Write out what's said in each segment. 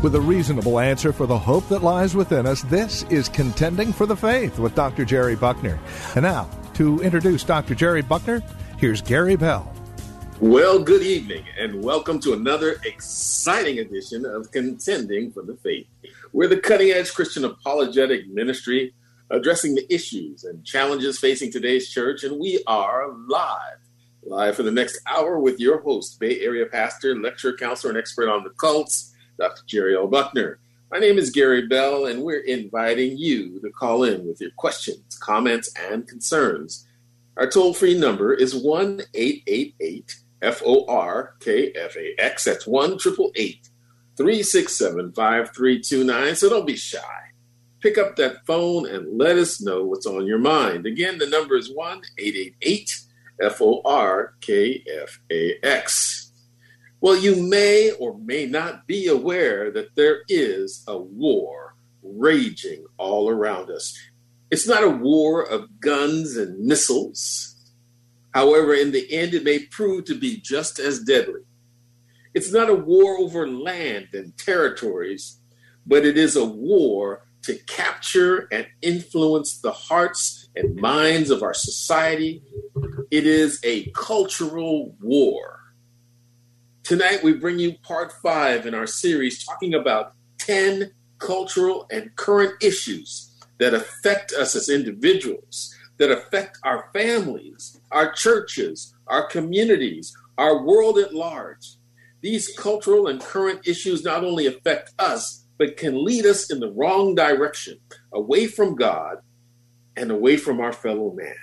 With a reasonable answer for the hope that lies within us, this is Contending for the Faith with Dr. Jerry Buckner. And now, to introduce Dr. Jerry Buckner, here's Gary Bell. Well, good evening, and welcome to another exciting edition of Contending for the Faith. We're the cutting-edge Christian apologetic ministry addressing the issues and challenges facing today's church, and we are live for the next hour with your host, Bay Area pastor, lecturer, counselor, and expert on the cults, Dr. Jerry L. Buckner. My name is Gary Bell, and we're inviting you to call in with your questions, comments, and concerns. Our toll-free number is 1-888-FOR-KFAX. That's 1-888-367-5329, so don't be shy. Pick up that phone and let us know what's on your mind. Again, the number is 1-888-FOR-KFAX. Well, you may or may not be aware that there is a war raging all around us. It's not a war of guns and missiles. However, in the end, it may prove to be just as deadly. It's not a war over land and territories, but it is a war to capture and influence the hearts and minds of our society. It is a cultural war. Tonight, we bring you part 5 in our series talking about 10 cultural and current issues that affect us as individuals, that affect our families, our churches, our communities, our world at large. These cultural and current issues not only affect us, but can lead us in the wrong direction, away from God and away from our fellow man.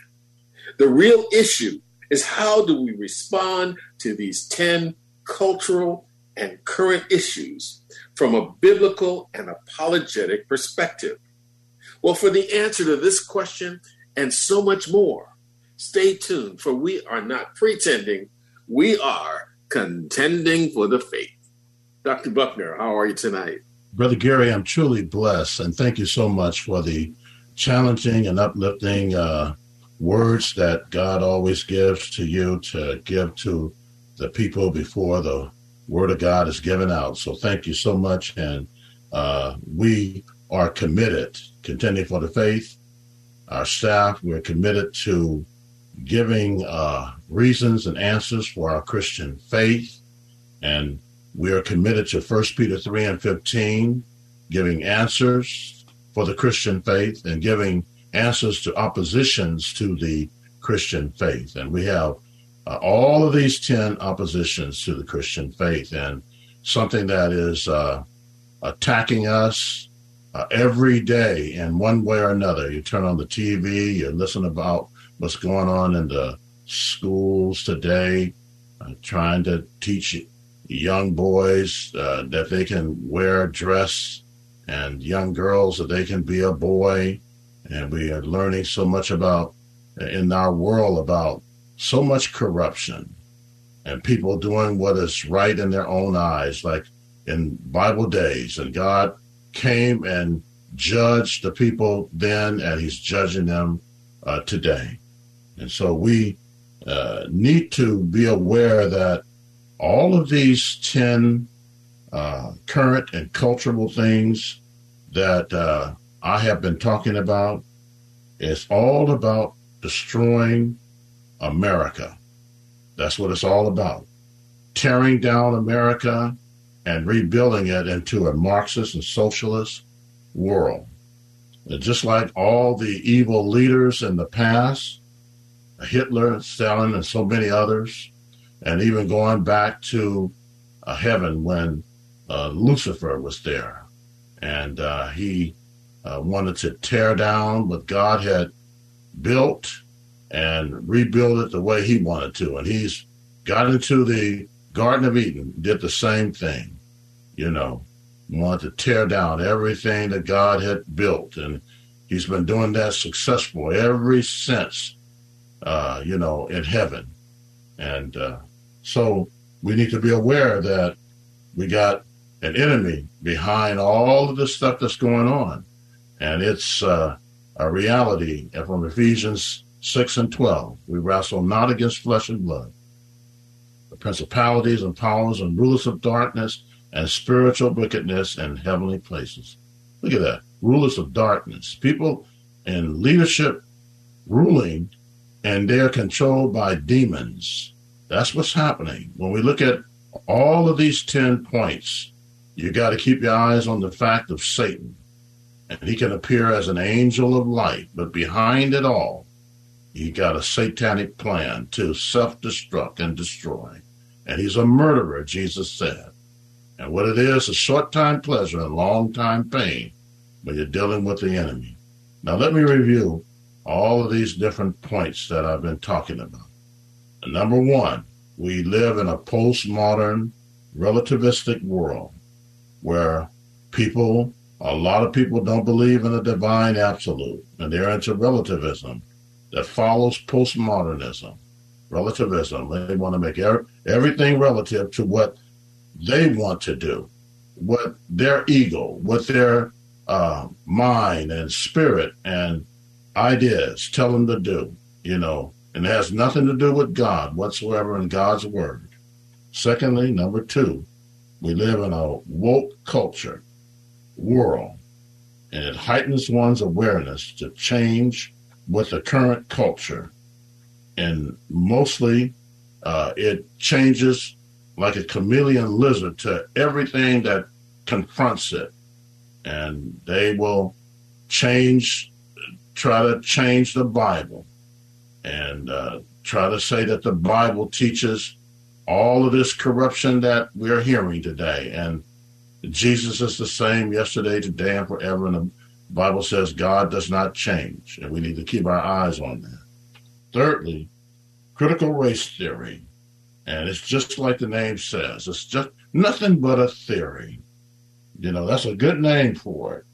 The real issue is, how do we respond to these 10 cultural and current issues from a biblical and apologetic perspective? Well, for the answer to this question and so much more, stay tuned, for we are not pretending, we are contending for the faith. Dr. Buckner, how are you tonight? Brother Gary, I'm truly blessed, and thank you so much for the challenging and uplifting words that God always gives to you to give to the people before the word of God is given out. So thank you so much. And we are committed, Contending for the Faith, our staff, we're committed to giving reasons and answers for our Christian faith. And we are committed to 1 Peter 3:15, giving answers for the Christian faith and giving answers to oppositions to the Christian faith. And we have all of these 10 oppositions to the Christian faith, and something that is attacking us every day in one way or another. You turn on the TV, you listen about what's going on in the schools today, trying to teach young boys that they can wear a dress and young girls that they can be a boy. And we are learning so much about, in our world, about so much corruption and people doing what is right in their own eyes, like in Bible days. And God came and judged the people then, and he's judging them today. And so we need to be aware that all of these 10 current and cultural things that I have been talking about is all about destroying America. That's what it's all about. Tearing down America and rebuilding it into a Marxist and socialist world. And just like all the evil leaders in the past, Hitler, Stalin, and so many others, and even going back to heaven when Lucifer was there, and he wanted to tear down what God had built and rebuild it the way he wanted to. And he's got into the Garden of Eden, did the same thing, you know, wanted to tear down everything that God had built. And he's been doing that successfully ever since, you know, in heaven. And so we need to be aware that we got an enemy behind all of the stuff that's going on. And it's a reality. And from Ephesians 6:12, we wrestle not against flesh and blood, but principalities and powers and rulers of darkness and spiritual wickedness in heavenly places. Look at that. Rulers of darkness, people in leadership ruling, and they're controlled by demons. That's what's happening. When we look at all of these 10 points, you got to keep your eyes on the fact of Satan. And he can appear as an angel of light, but behind it all, he got a satanic plan to self-destruct and destroy. And he's a murderer, Jesus said. And what it is short-time pleasure and long-time pain when you're dealing with the enemy. Now, let me review all of these different points that I've been talking about. Number one, we live in a postmodern, relativistic world where people, a lot of people don't believe in a divine absolute, and they're into relativism that follows postmodernism. Relativism, they want to make everything relative to what they want to do, what their ego, what their mind and spirit and ideas tell them to do, you know, and it has nothing to do with God whatsoever in God's word. Secondly, number two, we live in a woke culture world, and it heightens one's awareness to change with the current culture. And mostly it changes like a chameleon lizard to everything that confronts it. And they will try to change the Bible and try to say that the Bible teaches all of this corruption that we're hearing today. And Jesus is the same yesterday, today, and forever. And the Bible says God does not change, and we need to keep our eyes on that. Thirdly, critical race theory. And it's just like the name says. It's just nothing but a theory. You know, that's a good name for it.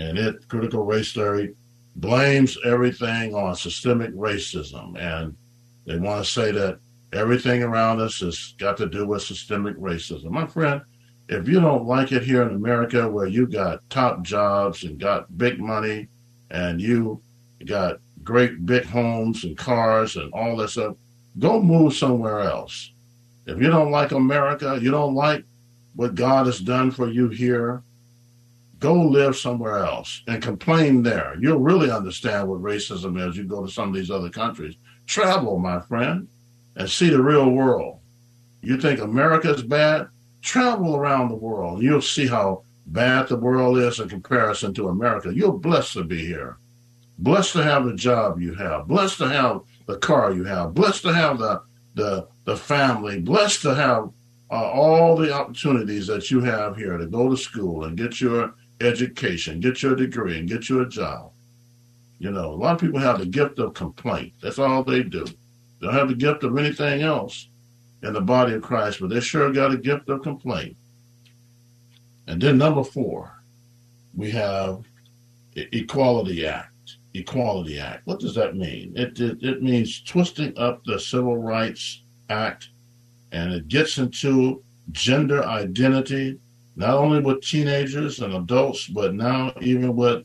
And it, critical race theory, blames everything on systemic racism. And they want to say that everything around us has got to do with systemic racism. My friend, if you don't like it here in America, where you got top jobs and got big money and you got great big homes and cars and all that stuff, go move somewhere else. If you don't like America, you don't like what God has done for you here, go live somewhere else and complain there. You'll really understand what racism is. You go to some of these other countries. Travel, my friend, and see the real world. You think America is bad? Travel around the world. You'll see how bad the world is in comparison to America. You're blessed to be here, blessed to have the job you have, blessed to have the car you have, blessed to have the family, blessed to have all the opportunities that you have here to go to school and get your education, get your degree, and get your job. You know, a lot of people have the gift of complaint. That's all they do. They don't have the gift of anything else in the body of Christ, but they sure got a gift of complaint. And then number four, we have Equality Act. What does that mean? It means twisting up the Civil Rights Act. And it gets into gender identity, not only with teenagers and adults, but now even with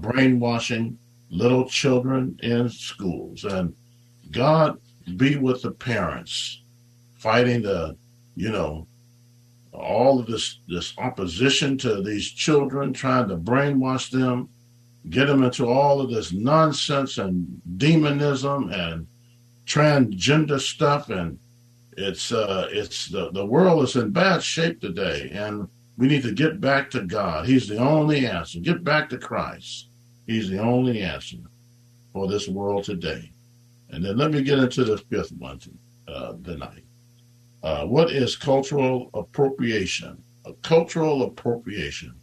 brainwashing little children in schools. And God be with the parents fighting the, you know, all of this opposition to these children, trying to brainwash them, get them into all of this nonsense and demonism and transgender stuff. And it's the world is in bad shape today, and we need to get back to God. He's the only answer. Get back to Christ. He's the only answer for this world today. And then let me get into the fifth one tonight. What is cultural appropriation? Cultural appropriation.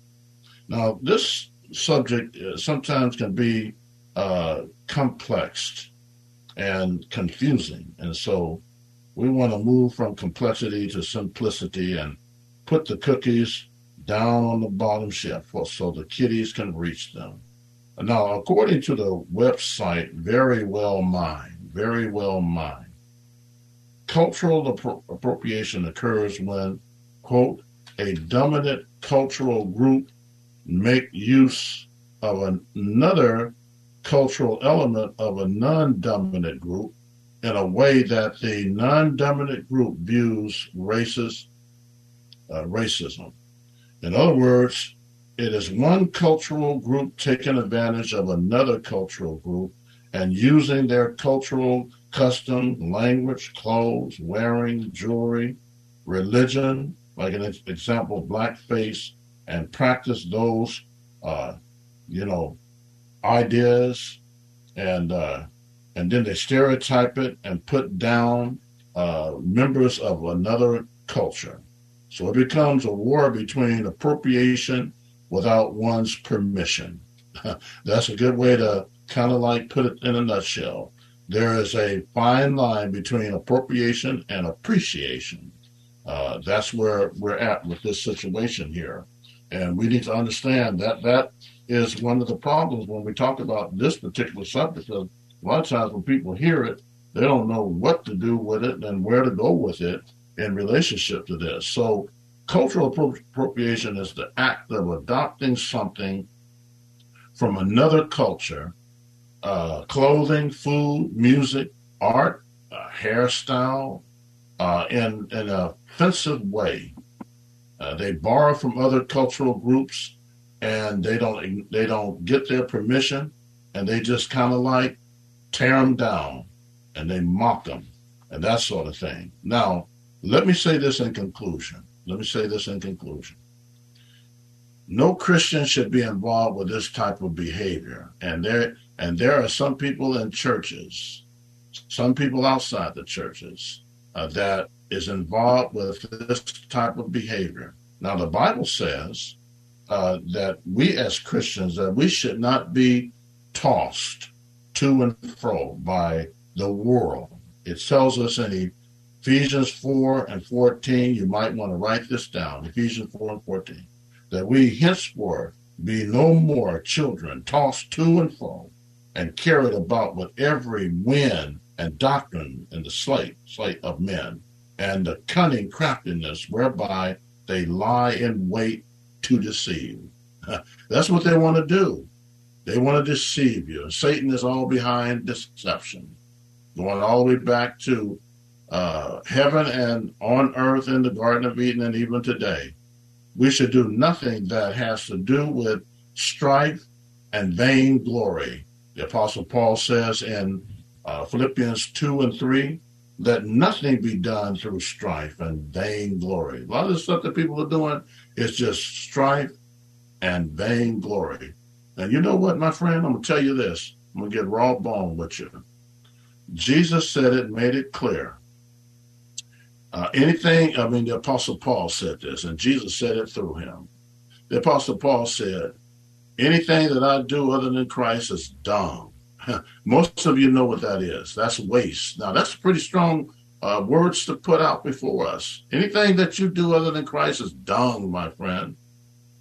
Now, this subject sometimes can be complex and confusing, and so We want to move from complexity to simplicity and put the cookies down on the bottom shelf so the kiddies can reach them. Now, according to the website, Very Well Mind, cultural appropriation occurs when, quote, a dominant cultural group make use of another cultural element of a non-dominant group in a way that the non-dominant group views racism. In other words, it is one cultural group taking advantage of another cultural group and using their cultural custom, language, clothes, wearing, jewelry, religion, like an example, blackface, and practice those, ideas, and then they stereotype it and put down members of another culture. So it becomes a war between appropriation without one's permission. That's a good way to kind of like put it in a nutshell. There is a fine line between appropriation and appreciation. That's where we're at with this situation here. And we need to understand that that is one of the problems when we talk about this particular subject. A lot of times when people hear it, they don't know what to do with it and where to go with it in relationship to this. So cultural appropriation is the act of adopting something from another culture, clothing, food, music, art, hairstyle, in an offensive way. They borrow from other cultural groups, and they don't get their permission, and they just kind of like tear them down, and they mock them, and that sort of thing. Now, let me say this in conclusion. No Christian should be involved with this type of behavior, and there are some people in churches, some people outside the churches that is involved with this type of behavior. Now, the Bible says that we as Christians, that we should not be tossed to and fro by the world. It tells us in Ephesians 4 and 14, you might want to write this down, Ephesians 4 and 14, that we henceforth be no more children tossed to and fro and carried about with every wind and doctrine in the sleight of men, and the cunning craftiness whereby they lie in wait to deceive. That's what they want to do. They want to deceive you. Satan is all behind deception, going all the way back to heaven and on earth in the Garden of Eden and even today. We should do nothing that has to do with strife and vainglory. The Apostle Paul says in Philippians 2 and 3, let nothing be done through strife and vainglory. A lot of the stuff that people are doing is just strife and vainglory. And you know what, my friend? I'm going to tell you this. I'm going to get raw bone with you. Jesus said it, made it clear. The Apostle Paul said this, and Jesus said it through him. The Apostle Paul said, anything that I do other than Christ is dung. Most of you know what that is. That's waste. Now, that's pretty strong words to put out before us. Anything that you do other than Christ is dung, my friend.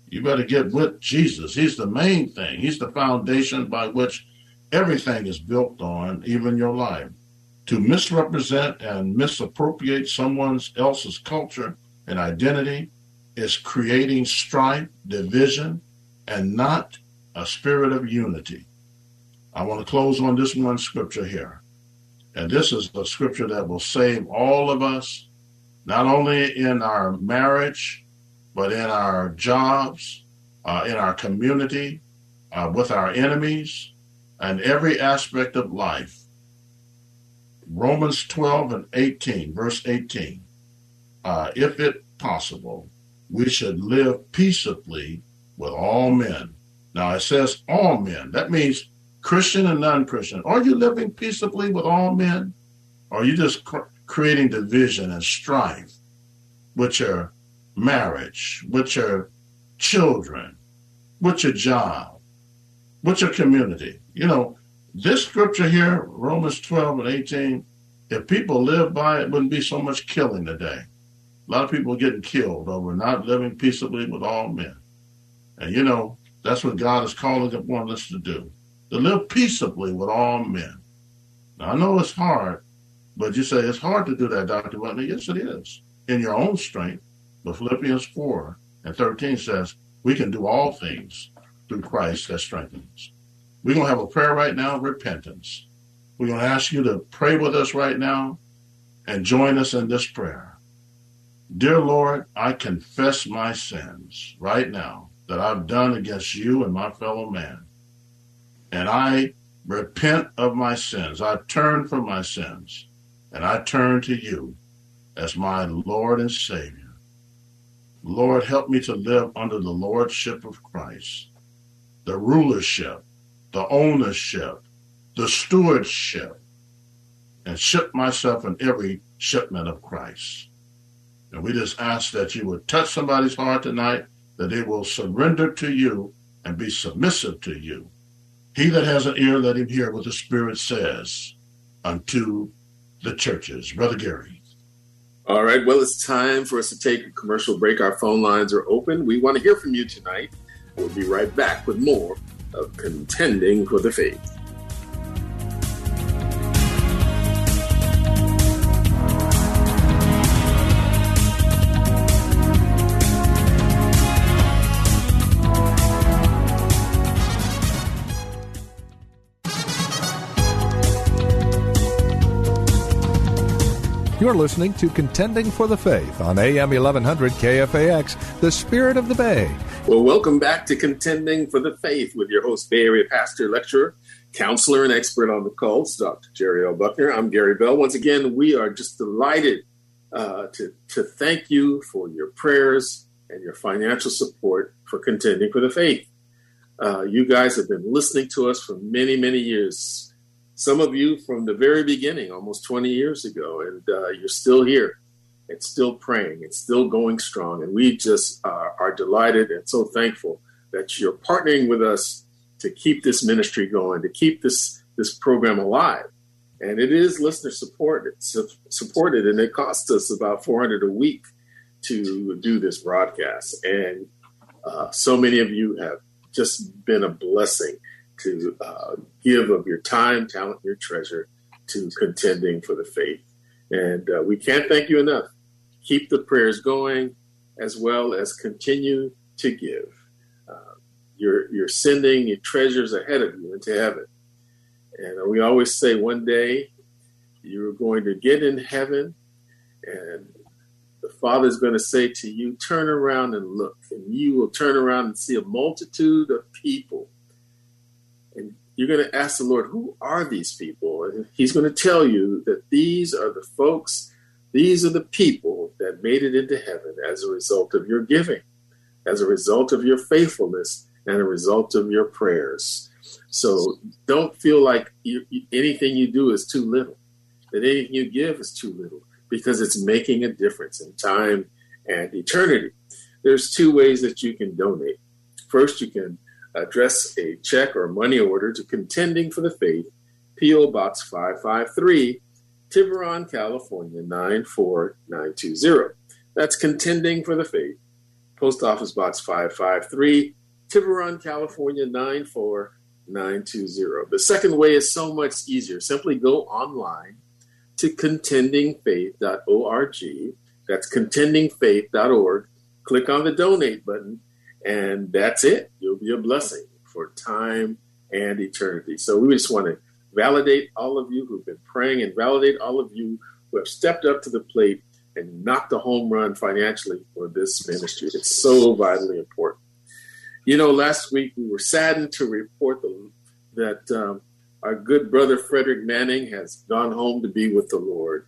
You better get with Jesus. He's the main thing. He's the foundation by which everything is built on, even your life. To misrepresent and misappropriate someone else's culture and identity is creating strife, division, and not a spirit of unity. I want to close on this one scripture here. And this is the scripture that will save all of us, not only in our marriage, but in our jobs, in our community, with our enemies, and every aspect of life. Romans 12 and 18, verse 18. If it possible, we should live peaceably with all men. Now it says all men. That means Christian and non-Christian. Are you living peaceably with all men? Or are you just creating division and strife with your marriage, with your children, with your job, with your community? You know, this scripture here, Romans 12 and 18, If people lived by it, wouldn't be so much killing today. A lot of people are getting killed over not living peaceably with all men. And you know, that's what God is calling upon us to do, to live peaceably with all men. Now, I know it's hard, but you say it's hard to do that, Dr. Buckner. Yes, it is, in your own strength. But Philippians 4:13 says, we can do all things through Christ that strengthens us. We're going to have a prayer right now, repentance. We're going to ask you to pray with us right now and join us in this prayer. Dear Lord, I confess my sins right now that I've done against you and my fellow man. And I repent of my sins. I turn from my sins, and I turn to you as my Lord and Savior. Lord, help me to live under the lordship of Christ, the rulership, the ownership, the stewardship, and ship myself in every shipment of Christ. And we just ask that you would touch somebody's heart tonight, that they will surrender to you and be submissive to you. He that has an ear, let him hear what the Spirit says unto the churches. Brother Gary. All right. Well, it's time for us to take a commercial break. Our phone lines are open. We want to hear from you tonight. We'll be right back with more of Contending for the Faith. You're listening to Contending for the Faith on AM 1100 KFAX, the Spirit of the Bay. Well, welcome back to Contending for the Faith with your host, Bay Area pastor, lecturer, counselor, and expert on the cults, Dr. Jerry L. Buckner. I'm Gary Bell. Once again, we are just delighted to thank you for your prayers and your financial support for Contending for the Faith. You guys have been listening to us for many, many years. Some of you from the very beginning, almost 20 years ago, and you're still here. It's still praying. It's still going strong. And we just are delighted and so thankful that you're partnering with us to keep this ministry going, to keep this program alive. And it is listener supported, and it costs us about $400 a week to do this broadcast. And so many of you have just been a blessing to give of your time, talent, your treasure to Contending for the Faith. And we can't thank you enough. Keep the prayers going, as well as continue to give. You're sending your treasures ahead of you into heaven. And we always say one day you're going to get in heaven, and the Father's going to say to you, turn around and look. And you will turn around and see a multitude of people. And you're going to ask the Lord, who are these people? And he's going to tell you that these are the folks, these are the people that made it into heaven as a result of your giving, as a result of your faithfulness, and a result of your prayers. So don't feel like anything you do is too little, that anything you give is too little, because it's making a difference in time and eternity. There's two ways that you can donate. First, you can address a check or money order to Contending for the Faith, P.O. Box 553, Tiburon, California, 94920. That's Contending for the Faith, Post Office Box 553, Tiburon, California, 94920. The second way is so much easier. Simply go online to contendingfaith.org. That's contendingfaith.org. Click on the donate button, and that's it. You'll be a blessing for time and eternity. So we just want to validate all of you who've been praying, and validate all of you who have stepped up to the plate and knocked a home run financially for this ministry. It's so vitally important. You know, last week we were saddened to report that our good brother Frederick Manning has gone home to be with the Lord.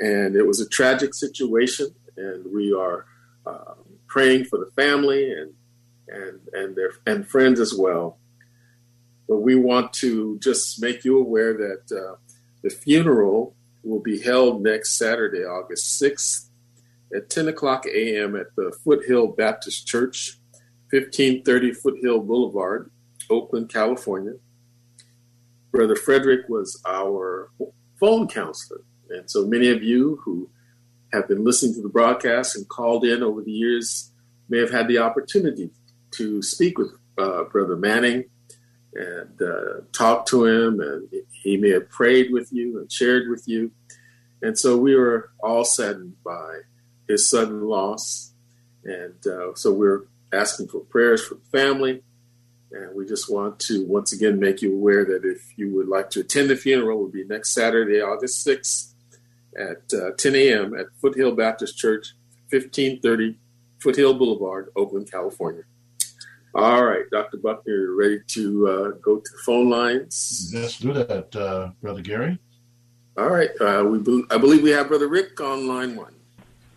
And it was a tragic situation, and we are praying for the family and their friends as well. But we want to just make you aware that the funeral will be held next Saturday, August 6th at 10 o'clock a.m. at the Foothill Baptist Church, 1530 Foothill Boulevard, Oakland, California. Brother Frederick was our phone counselor And so many of you who have been listening to the broadcast and called in over the years may have had the opportunity to speak with Brother Manning and talk to him, and he may have prayed with you and shared with you. And so we were all saddened by his sudden loss. And so we're asking for prayers for the family. And we just want to once again make you aware that if you would like to attend the funeral, it will be next Saturday, August 6th at 10 a.m. at Foothill Baptist Church, 1530 Foothill Boulevard, Oakland, California. All right, Dr. Buckner, you're ready to go to the phone lines? Let's do that, Brother Gary. All right. I believe we have Brother Rick on line one.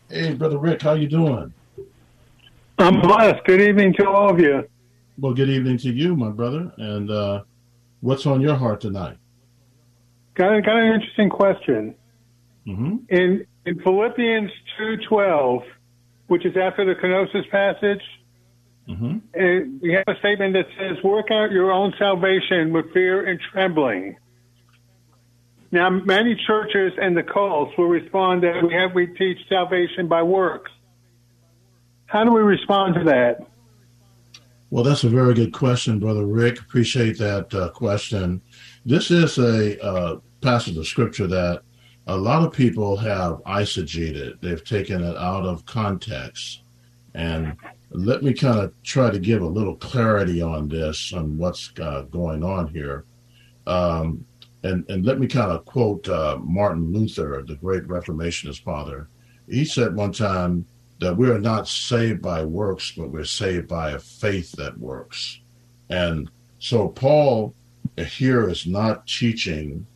Hey, Brother Rick, how you doing? I'm blessed. Good evening to all of you. Well, good evening to you, my brother. And what's on your heart tonight? Got an interesting question. Mm-hmm. In Philippians 2:12, which is after the kenosis passage, mm-hmm. and we have a statement that says, work out your own salvation with fear and trembling. Now, many churches and the cults will respond that we teach salvation by works. How do we respond to that? Well, that's a very good question, Brother Rick. Appreciate that question. This is a passage of scripture that a lot of people have eisegeted. They've taken it out of context. And let me kind of try to give a little clarity on this, on what's going on here. And let me kind of quote Martin Luther, the great Reformationist father. He said one time that we are not saved by works, but we're saved by a faith that works. And so Paul here is not teaching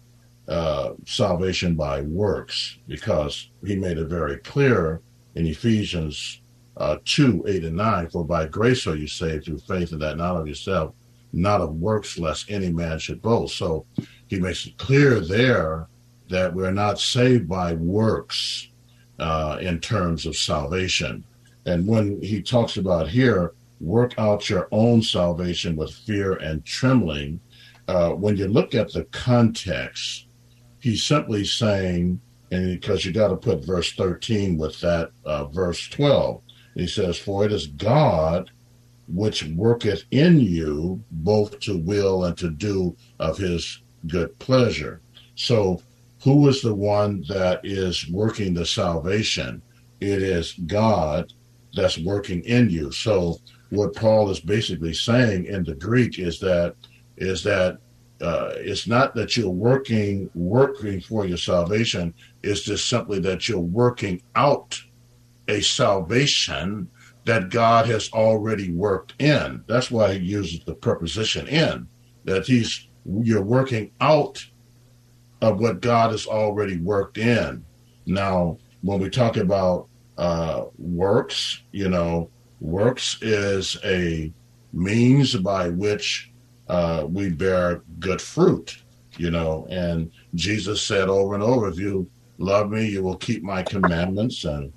salvation by works, because he made it very clear in Ephesians 2:8-9, for by grace are you saved through faith, and that not of yourself, not of works, lest any man should boast. So he makes it clear there that we're not saved by works in terms of salvation. And when he talks about here, work out your own salvation with fear and trembling, when you look at the context, he's simply saying, and because you got to put verse 13 with that verse 12, he says, for it is God which worketh in you both to will and to do of his good pleasure. So who is the one that is working the salvation? It is God that's working in you. So what Paul is basically saying in the Greek is that it's not that you're working for your salvation. It's just simply that you're working out a salvation that God has already worked in. That's why he uses the preposition in, that you're working out of what God has already worked in. Now, when we talk about works, works is a means by which we bear good fruit, and Jesus said over and over, if you love me, you will keep my commandments. And,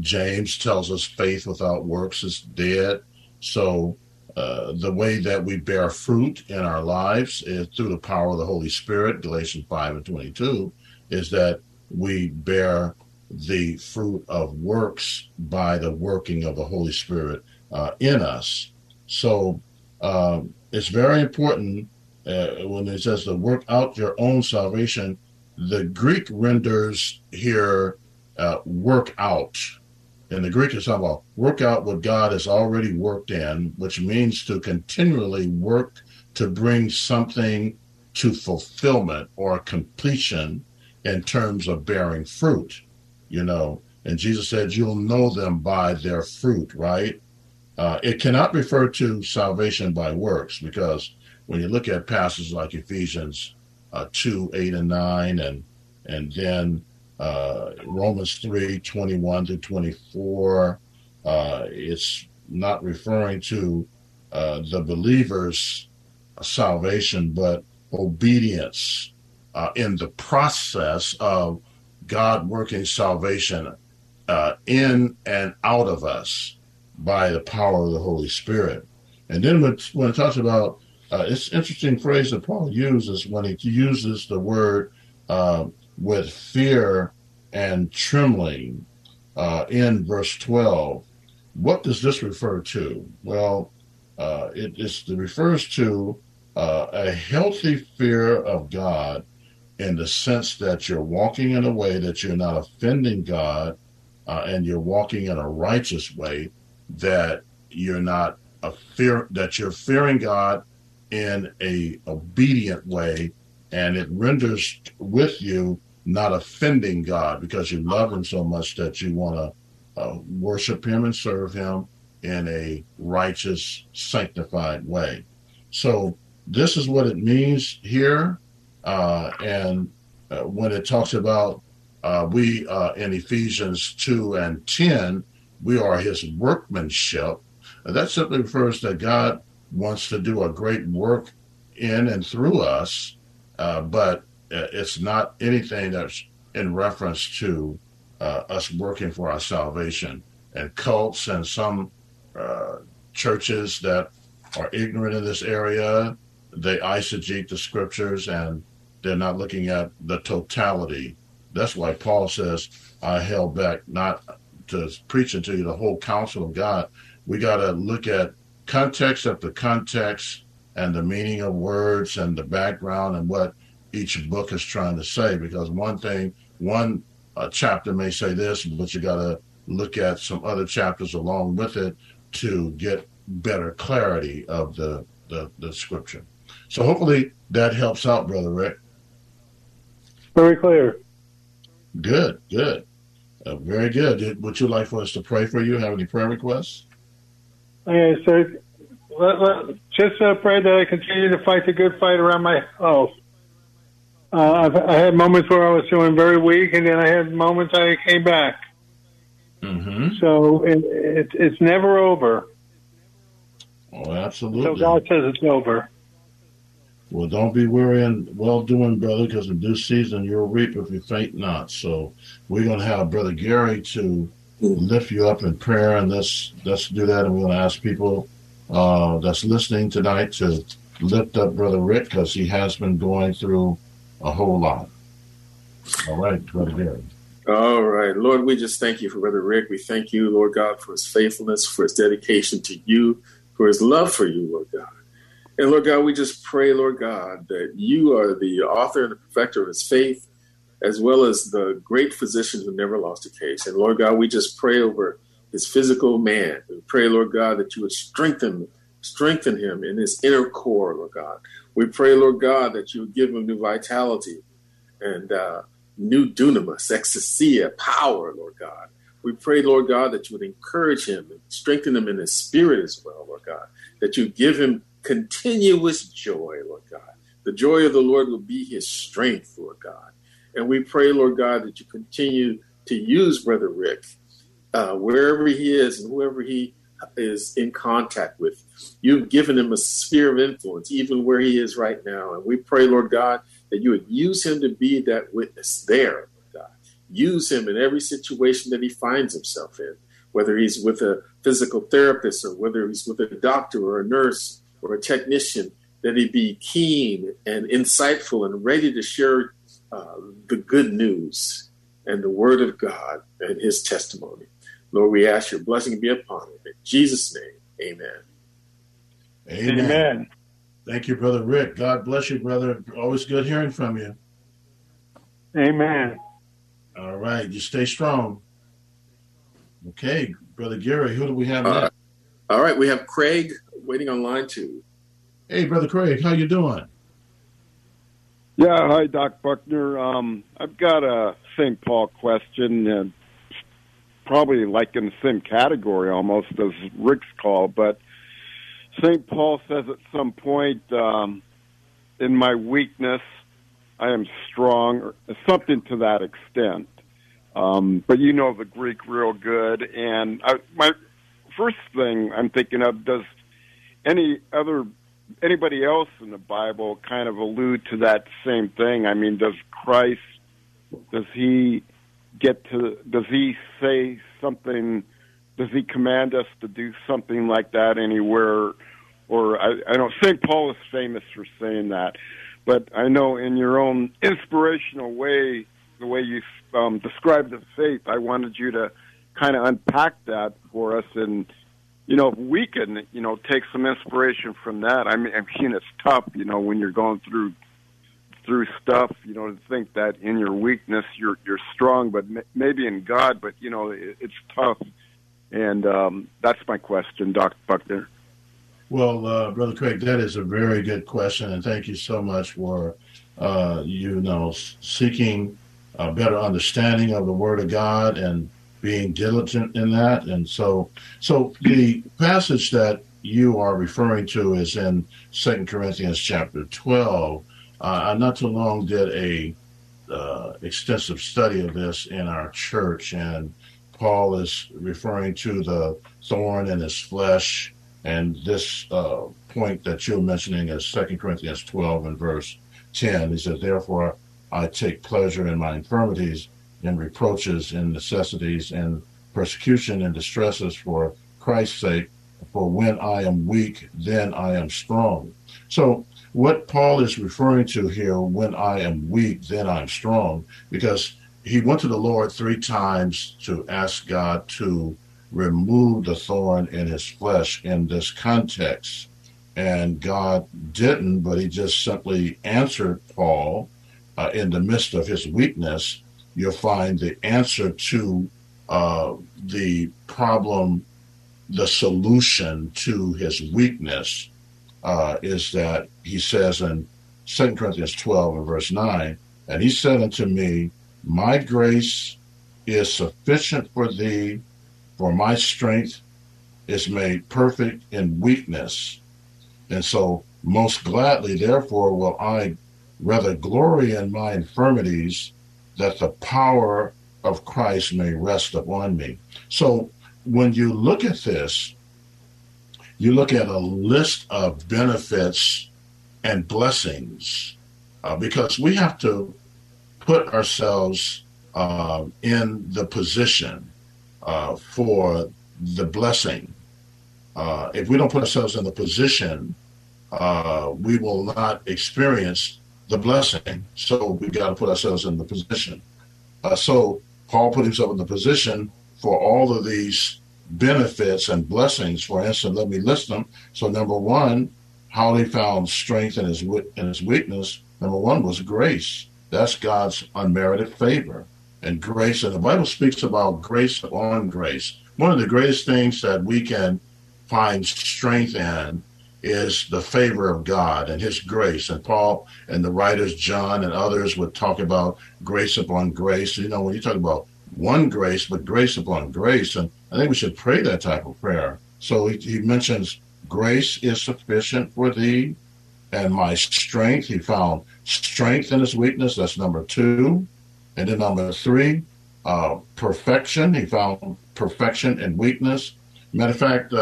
James tells us faith without works is dead. So the way that we bear fruit in our lives is through the power of the Holy Spirit, Galatians 5:22, is that we bear the fruit of works by the working of the Holy Spirit in us. So it's very important when it says to work out your own salvation. The Greek renders here work out. In the Greek, it's talking about work out what God has already worked in, which means to continually work to bring something to fulfillment or completion in terms of bearing fruit, And Jesus said, you'll know them by their fruit, right? It cannot refer to salvation by works, because when you look at passages like Ephesians 2:8-9 and then Romans 3:21-24, it's not referring to the believer's salvation, but obedience in the process of God working salvation in and out of us by the power of the Holy Spirit. And then when it talks about, it's an interesting phrase that Paul uses when he uses the word with fear and trembling in verse 12. What does this refer to? Well, it refers to a healthy fear of God in the sense that you're walking in a way that you're not offending God, and you're walking in a righteous way, that you're not a fear, that you're fearing God in a obedient way, and it renders with you not offending God because you love him so much that you want to worship him and serve him in a righteous, sanctified way. So this is what it means here. And when it talks about in Ephesians 2 and 10, we are his workmanship. That simply refers that God wants to do a great work in and through us, but it's not anything that's in reference to us working for our salvation. And cults and some churches that are ignorant in this area, they eisegete the scriptures and they're not looking at the totality. That's why Paul says, I held back not to preach unto you the whole counsel of God. We got to look at context after context and the meaning of words and the background and what each book is trying to say, because one chapter may say this, but you got to look at some other chapters along with it to get better clarity of the scripture. So hopefully that helps out, Brother Rick. Very clear. Good. Very good. Would you like for us to pray for you? Have any prayer requests? Okay, sir. Just pray that I continue to fight the good fight around my house. I had moments where I was feeling very weak, and then I had moments I came back. Mm-hmm. So it's never over. Oh, absolutely. So God says it's over. Well, don't be weary and well-doing, brother, because in due season you'll reap if you faint not. So we're going to have Brother Gary to lift you up in prayer, and let's do that. And we're going to ask people that's listening tonight to lift up Brother Rick, because he has been going through a whole lot. All right, Brother Gary. All right. Lord, we just thank you for Brother Rick. We thank you, Lord God, for his faithfulness, for his dedication to you, for his love for you, Lord God. And Lord God, we just pray, Lord God, that you are the author and the perfecter of his faith, as well as the great physician who never lost a case. And Lord God, we just pray over his physical man. We pray, Lord God, that you would strengthen him in his inner core, Lord God. We pray, Lord God, that you would give him new vitality and new dunamis, exousia, power, Lord God. We pray, Lord God, that you would encourage him and strengthen him in his spirit as well, Lord God, that you give him continuous joy, Lord God. The joy of the Lord will be his strength, Lord God. And we pray, Lord God, that you continue to use Brother Rick wherever he is and whoever he is in contact with. You've given him a sphere of influence, even where he is right now. And we pray, Lord God, that you would use him to be that witness there, Lord God. Use him in every situation that he finds himself in, whether he's with a physical therapist or whether he's with a doctor or a nurse or a technician, that he be keen and insightful and ready to share the good news and the word of God and his testimony. Lord, we ask your blessing be upon him. In Jesus' name, amen. Thank you, Brother Rick. God bless you, brother. Always good hearing from you. Amen. All right, you stay strong. Okay, Brother Gary, who do we have next? All right, we have Craig waiting on line 2. Hey, Brother Craig, how you doing? Yeah, hi, Doc Buckner. I've got a St. Paul question, and probably like in the same category almost as Rick's call, but St. Paul says at some point, in my weakness, I am strong, or something to that extent. But you know the Greek real good, and my first thing I'm thinking of, does anybody else in the Bible kind of allude to that same thing? I mean, does Christ, does he say something, does he command us to do something like that anywhere? Or I know St. Paul is famous for saying that, But I know in your own inspirational way, the way you described the faith, I wanted you to kind of unpack that for us. And, you know, if we can, you know, take some inspiration from that. I mean, it's tough, you know, when you're going through stuff, you know, to think that in your weakness you're strong, but maybe in God, but, you know, it's tough. And that's my question, Dr. Buckner. Well, Brother Craig, that is a very good question, and thank you so much for, seeking a better understanding of the Word of God and being diligent in that. And so the passage that you are referring to is in 2 Corinthians chapter 12. I not too long did a extensive study of this in our church, and Paul is referring to the thorn in his flesh, and this point that you're mentioning is 2 Corinthians 12 and verse 10. He says, "Therefore I take pleasure in my infirmities, in reproaches, in necessities, in persecution, and distresses for Christ's sake, for when I am weak, then I am strong." So what Paul is referring to here, when I am weak, then I'm strong, because he went to the Lord 3 times to ask God to remove the thorn in his flesh in this context. And God didn't, but he just simply answered Paul in the midst of his weakness. You'll find the answer to the problem, the solution to his weakness. Is that he says in 2 Corinthians 12 and verse 9, "And he said unto me, my grace is sufficient for thee, for my strength is made perfect in weakness. And so most gladly, therefore, will I rather glory in my infirmities, that the power of Christ may rest upon me." So when you look at this, you look at a list of benefits and blessings, because we have to put ourselves in the position for the blessing. If we don't put ourselves in the position, we will not experience the blessing. So we've got to put ourselves in the position. So Paul put himself in the position for all of these benefits and blessings. For instance, let me list them. So number one, how he found strength in his weakness. Number one was grace. That's God's unmerited favor and grace. And the Bible speaks about grace upon grace. One of the greatest things that we can find strength in is the favor of God and his grace. And Paul and the writers, John and others, would talk about grace upon grace. You know, when you talk about one grace, but grace upon grace. And I think we should pray that type of prayer. So he mentions grace is sufficient for thee, and my strength. He found strength in his weakness. That's number 2. And then number 3, perfection. He found perfection in weakness. Matter of fact,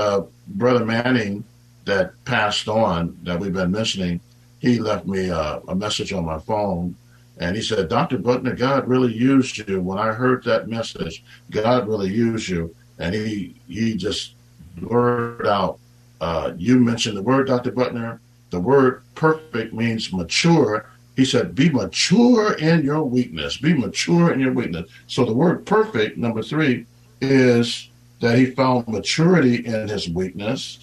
Brother Manning that passed on, that we've been mentioning, he left me a message on my phone. And he said, "Dr. Buckner, God really used you. When I heard that message, God really used you." And he just blurted out, "You mentioned the word, Dr. Buckner. The word perfect means mature." He said, "Be mature in your weakness. Be mature in your weakness." So the word perfect, number 3, is that he found maturity in his weakness.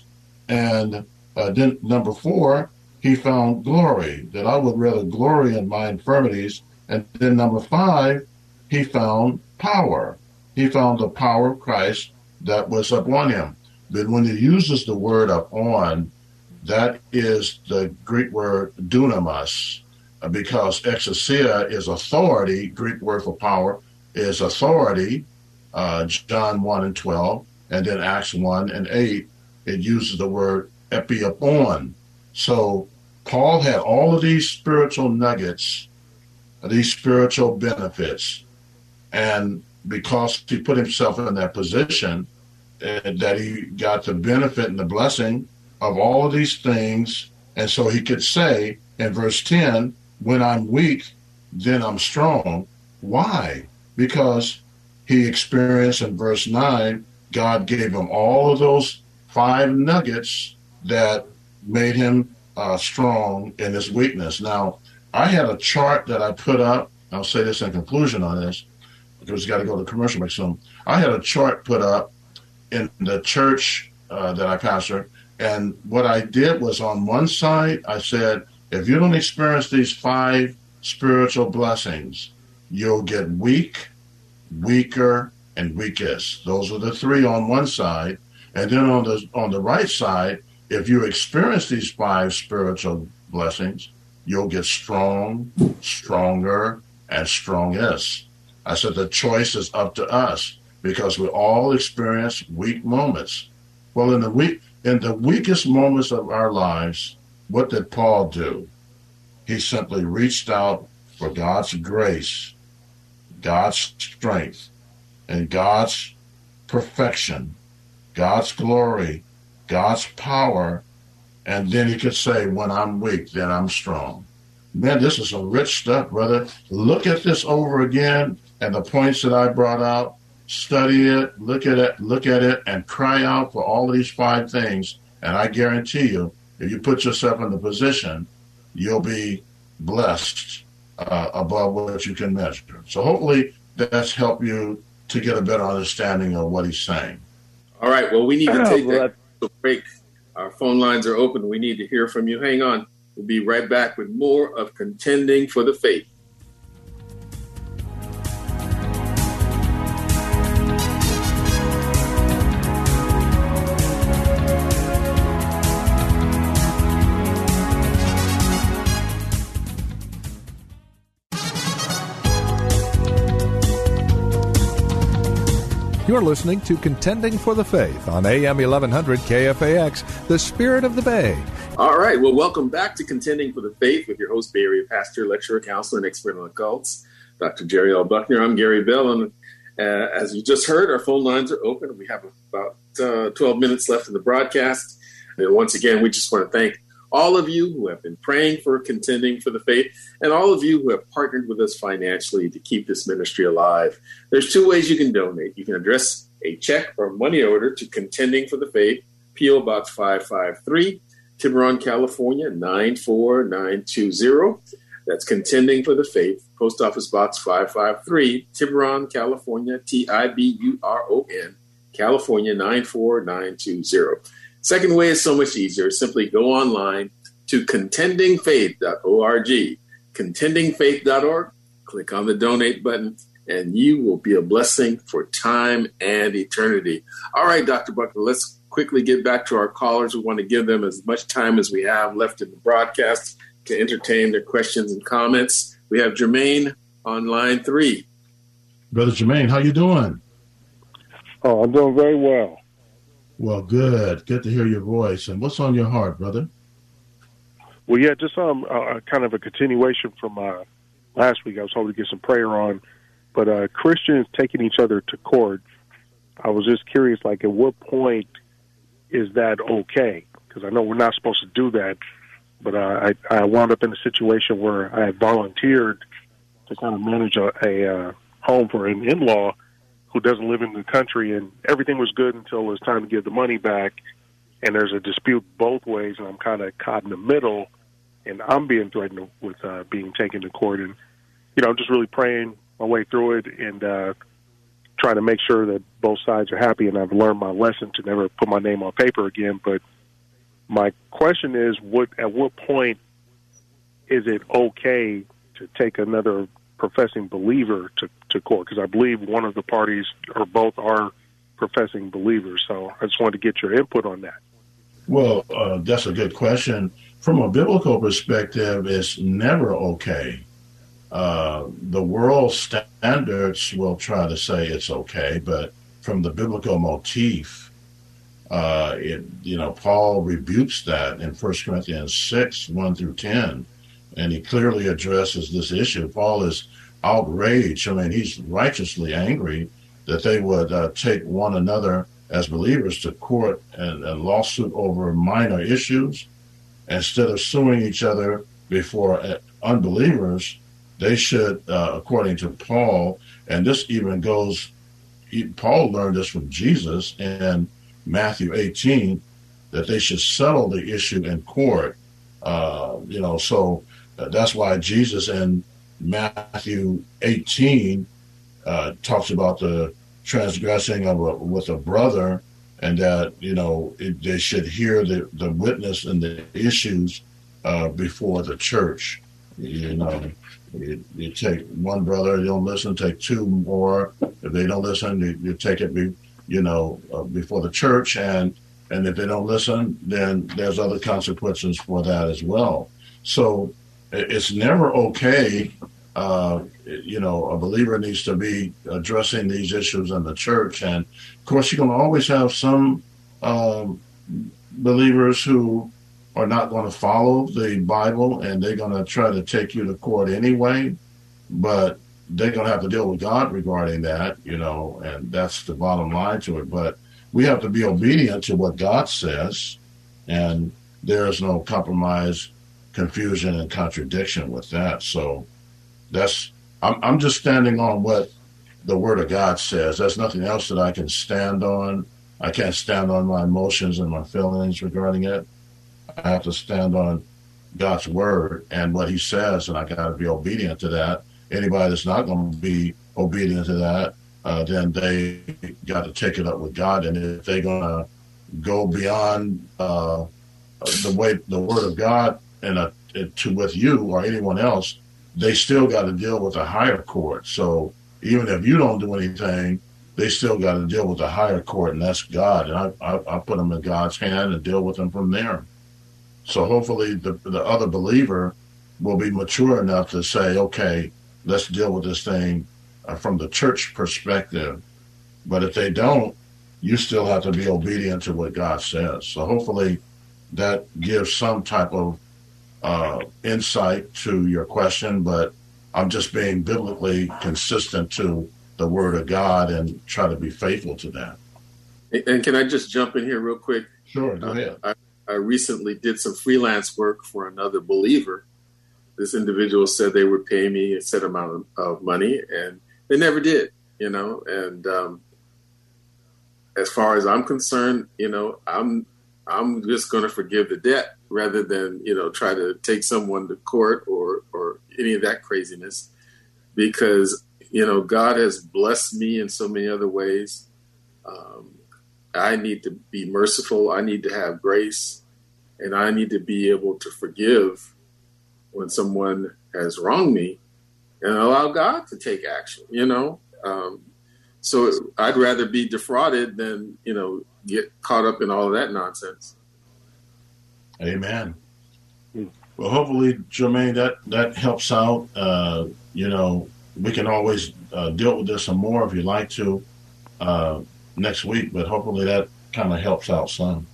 And then number 4, he found glory, that I would rather glory in my infirmities. And then number 5, he found power. He found the power of Christ that was upon him. But when he uses the word upon, that is the Greek word dunamis, because exousia is authority. Greek word for power is authority, John 1 and 12. And then Acts 1 and 8, it uses the word epiopon. So Paul had all of these spiritual nuggets, these spiritual benefits. And because he put himself in that position, that he got the benefit and the blessing of all of these things. And so he could say in verse 10, "When I'm weak, then I'm strong." Why? Because he experienced in verse 9, God gave him all of those 5 nuggets that made him strong in his weakness. Now, I had a chart that I put up. I'll say this in conclusion on this, because we got to go to commercial break soon. I had a chart put up in the church that I pastor, and what I did was on one side, I said, if you don't experience these 5 spiritual blessings, you'll get weak, weaker, and weakest. Those are the 3 on one side. And then on the right side, if you experience these 5 spiritual blessings, you'll get strong, stronger, and strongest. I said the choice is up to us because we all experience weak moments. Well, in the weakest moments of our lives, what did Paul do? He simply reached out for God's grace, God's strength, and God's perfection, God's glory, God's power, and then he could say, when I'm weak, then I'm strong. Man, this is some rich stuff, brother. Look at this over again, and the points that I brought out, study it, look at it, and cry out for all of these 5 things, and I guarantee you, if you put yourself in the position, you'll be blessed above what you can measure. So hopefully that's helped you to get a better understanding of what he's saying. All right. Well, we need to take a break. Our phone lines are open. We need to hear from you. Hang on. We'll be right back with more of Contending for the Faith. You're listening to Contending for the Faith on AM 1100 KFAX, the Spirit of the Bay. All right. Well, welcome back to Contending for the Faith with your host, Bay Area pastor, lecturer, counselor, and expert on cults, Dr. Jerry L. Buckner. I'm Gary Bell, and as you just heard, our phone lines are open. We have about 12 minutes left in the broadcast. And once again, we just want to thank all of you who have been praying for Contending for the Faith, and all of you who have partnered with us financially to keep this ministry alive. There's 2 ways you can donate. You can address a check or money order to Contending for the Faith, P.O. Box 553, Tiburon, California, 94920. That's Contending for the Faith, Post Office Box 553, Tiburon, California, Tiburon, California, 94920. Second way is so much easier. Simply go online to contendingfaith.org, contendingfaith.org, click on the donate button, and you will be a blessing for time and eternity. All right, Dr. Buckner, let's quickly get back to our callers. We want to give them as much time as we have left in the broadcast to entertain their questions and comments. We have Jermaine on line 3. Brother Jermaine, how you doing? Oh, I'm doing very well. Well, good. Good to hear your voice. And what's on your heart, brother? Well, yeah, just kind of a continuation from last week. I was hoping to get some prayer on, but Christians taking each other to court. I was just curious, like, at what point is that okay? Because I know we're not supposed to do that, but I wound up in a situation where I had volunteered to kind of manage a home for an in-law who doesn't live in the country, and everything was good until it was time to give the money back, and there's a dispute both ways, and I'm kind of caught in the middle, and I'm being threatened with being taken to court, and, you know, I'm just really praying my way through it and trying to make sure that both sides are happy, and I've learned my lesson to never put my name on paper again. But my question is, at what point is it okay to take another professing believer to court, because I believe one of the parties or both are professing believers. So I just wanted to get your input on that. Well, that's a good question. From a biblical perspective, it's never okay. The world standards will try to say it's okay, but from the biblical motif, Paul rebukes that in 1 Corinthians 6, 1 through 10. And he clearly addresses this issue. Paul is outraged. I mean, he's righteously angry that they would take one another as believers to court and a lawsuit over minor issues. Instead of suing each other before unbelievers, they should, according to Paul, and this even goes, Paul learned this from Jesus in Matthew 18, that they should settle the issue in court. So That's why Jesus in Matthew 18 talks about the transgressing of with a brother, and that, you know, they should hear the witness and the issues before the church. You know, you take one brother, you don't listen, take two more. If they don't listen, you take it, before the church. And if they don't listen, then there's other consequences for that as well. So it's never okay. A believer needs to be addressing these issues in the church. And of course, you're going to always have some believers who are not going to follow the Bible, and they're going to try to take you to court anyway, but they're going to have to deal with God regarding that, and that's the bottom line to it. But we have to be obedient to what God says, and there's no compromise, confusion, and contradiction with that. So that's, I'm just standing on what the Word of God says. There's nothing else that I can stand on. I can't stand on my emotions and my feelings regarding it. I have to stand on God's Word and what He says, and I got to be obedient to that. Anybody that's not going to be obedient to that, then they got to take it up with God. And if they're going to go beyond the way the Word of God with you or anyone else, they still got to deal with a higher court. So even if you don't do anything, they still got to deal with a higher court, and that's God. And I put them in God's hand and deal with them from there. So hopefully the other believer will be mature enough to say, okay, let's deal with this thing from the church perspective. But if they don't, you still have to be obedient to what God says. So hopefully that gives some type of insight to your question, but I'm just being biblically consistent to the Word of God and try to be faithful to that. And can I just jump in here real quick? Sure, go ahead. I recently did some freelance work for another believer. This individual said they would pay me a set amount of money, and they never did, And as far as I'm concerned, I'm just going to forgive the debt rather than try to take someone to court or any of that craziness, because God has blessed me in so many other ways. I need to be merciful. I need to have grace, and I need to be able to forgive when someone has wronged me and allow God to take action, So I'd rather be defrauded than, get caught up in all of that nonsense. Amen. Well, hopefully, Jermaine, that helps out. We can always deal with this some more if you'd like to, next week, but hopefully that kind of helps out some.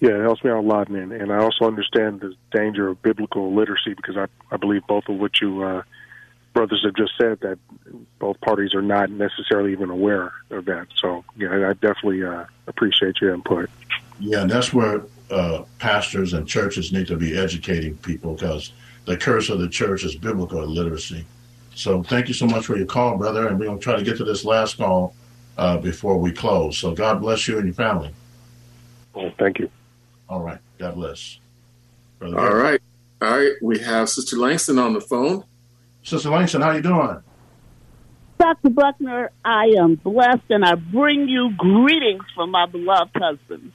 Yeah, it helps me out a lot, man. And I also understand the danger of biblical illiteracy, because I believe both of what you brothers have just said, that both parties are not necessarily even aware of that. So, I definitely appreciate your input. Yeah, and that's where pastors and churches need to be educating people, because the curse of the church is biblical illiteracy. So thank you so much for your call, brother, and we're going to try to get to this last call before we close. So God bless you and your family. Well, thank you. All right. God bless. Brother All Barry. Right. All right. We have Sister Langston on the phone. Sister Langston, how you doing? Dr. Buckner, I am blessed, and I bring you greetings from my beloved husband.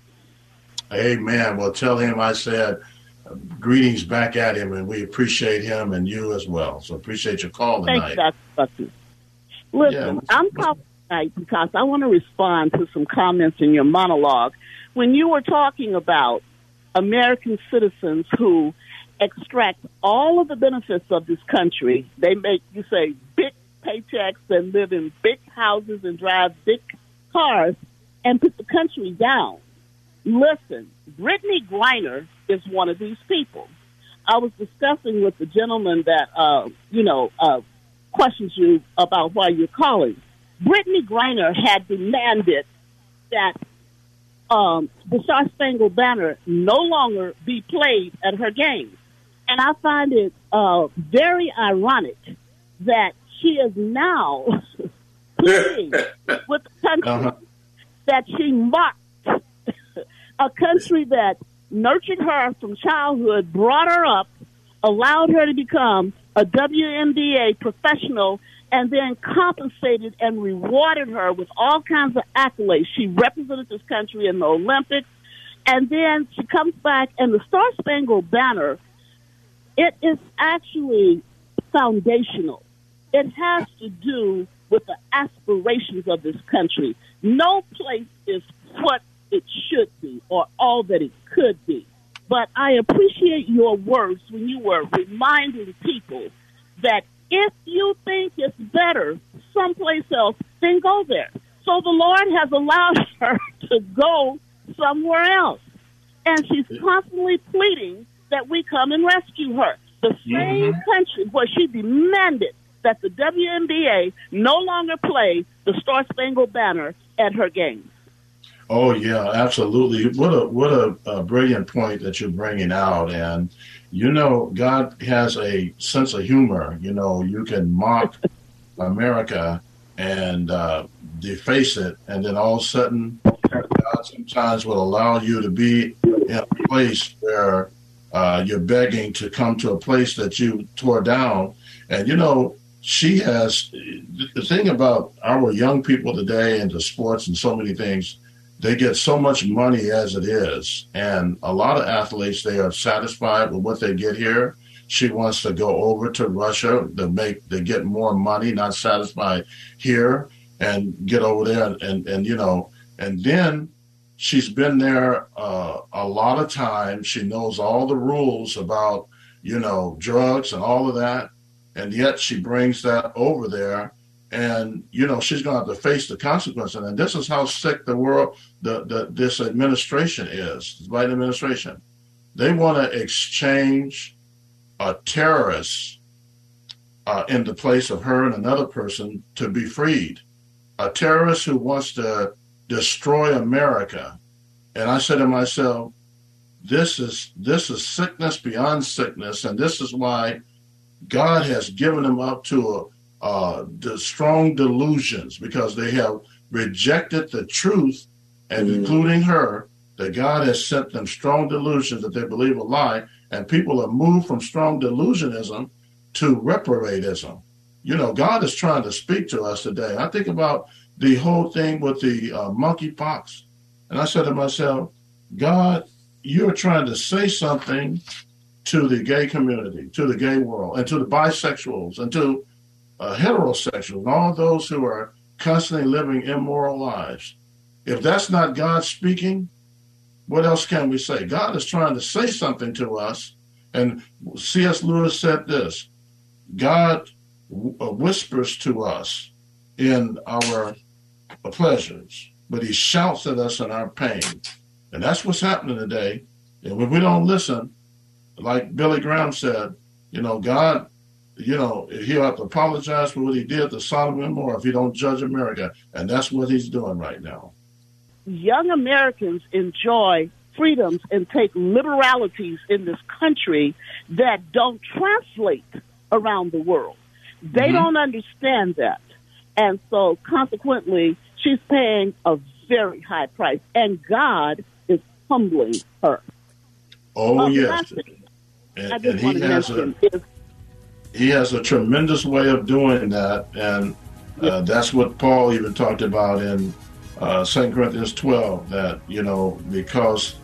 Amen. Well, tell him I said greetings back at him, and we appreciate him and you as well. So appreciate your call tonight. Thanks, Dr. Buckner. Listen, I'm calling tonight because I want to respond to some comments in your monologue. When you were talking about American citizens who extract all of the benefits of this country, they make, you say, big paychecks and live in big houses and drive big cars and put the country down. Listen, Brittany Griner is one of these people. I was discussing with the gentleman that, questions you about why you're calling. Brittany Griner had demanded that the Star-Spangled Banner no longer be played at her games. And I find it very ironic that she is now pleading with the country that she mocked, a country that nurtured her from childhood, brought her up, allowed her to become a WNBA professional, and then compensated and rewarded her with all kinds of accolades. She represented this country in the Olympics, and then she comes back, and the Star-Spangled Banner, it is actually foundational. It has to do with the aspirations of this country. No place is what it should be or all that it could be. But I appreciate your words when you were reminding people that if you think it's better someplace else, then go there. So the Lord has allowed her to go somewhere else. And she's constantly pleading that we come and rescue her. The same country where she demanded that the WNBA no longer play the Star-Spangled Banner at her games. Oh, yeah, absolutely. What a brilliant point that you're bringing out. And, you know, God has a sense of humor. You know, you can mock America and deface it, and then all of a sudden God sometimes will allow you to be in a place where you're begging to come to a place that you tore down. And, you know, she has – the thing about our young people today into sports and so many things – they get so much money as it is. And a lot of athletes, they are satisfied with what they get here. She wants to go over to Russia to get more money, not satisfied here, and get over there. And you know, and then she's been there a lot of times. She knows all the rules about, you know, drugs and all of that. And yet she brings that over there. And, you know, she's going to have to face the consequences. And this is how sick the world, this administration is, the Biden administration. They want to exchange a terrorist in the place of her and another person to be freed. A terrorist who wants to destroy America. And I said to myself, this is sickness beyond sickness. And this is why God has given them up to the strong delusions, because they have rejected the truth, and including her, that God has sent them strong delusions that they believe a lie, and people have moved from strong delusionism to reprobatism. You know, God is trying to speak to us today. I think about the whole thing with the monkeypox, and I said to myself, God, you're trying to say something to the gay community, to the gay world, and to the bisexuals, and to heterosexuals, and all those who are constantly living immoral lives. If that's not God speaking, what else can we say? God is trying to say something to us. And C.S. Lewis said this, God whispers to us in our pleasures, but he shouts at us in our pain. And that's what's happening today. And when we don't listen, like Billy Graham said, you know, God, you know, he'll have to apologize for what he did to Solomon Moore if he don't judge America. And that's what he's doing right now. Young Americans enjoy freedoms and take liberalities in this country that don't translate around the world. They don't understand that. And so, consequently, she's paying a very high price. And God is humbling her. Oh, yes. And he has a... He has a tremendous way of doing that, and that's what Paul even talked about in 2 Corinthians 12, that, you know, because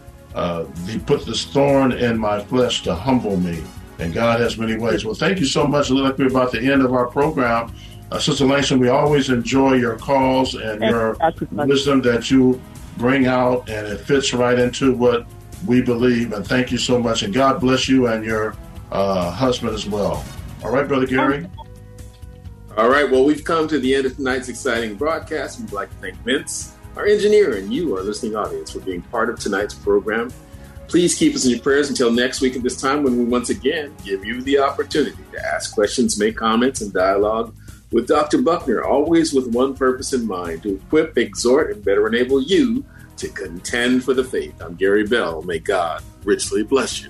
he put this thorn in my flesh to humble me, and God has many ways. Well, thank you so much. It looks like we're about the end of our program. Sister Langston, we always enjoy your calls and your wisdom that you bring out, and it fits right into what we believe, and thank you so much, and God bless you and your husband as well. All right, Brother Gary. All right, well, we've come to the end of tonight's exciting broadcast. We'd like to thank Vince, our engineer, and you, our listening audience, for being part of tonight's program. Please keep us in your prayers until next week at this time, when we once again give you the opportunity to ask questions, make comments, and dialogue with Dr. Buckner, always with one purpose in mind, to equip, exhort, and better enable you to contend for the faith. I'm Gary Bell. May God richly bless you.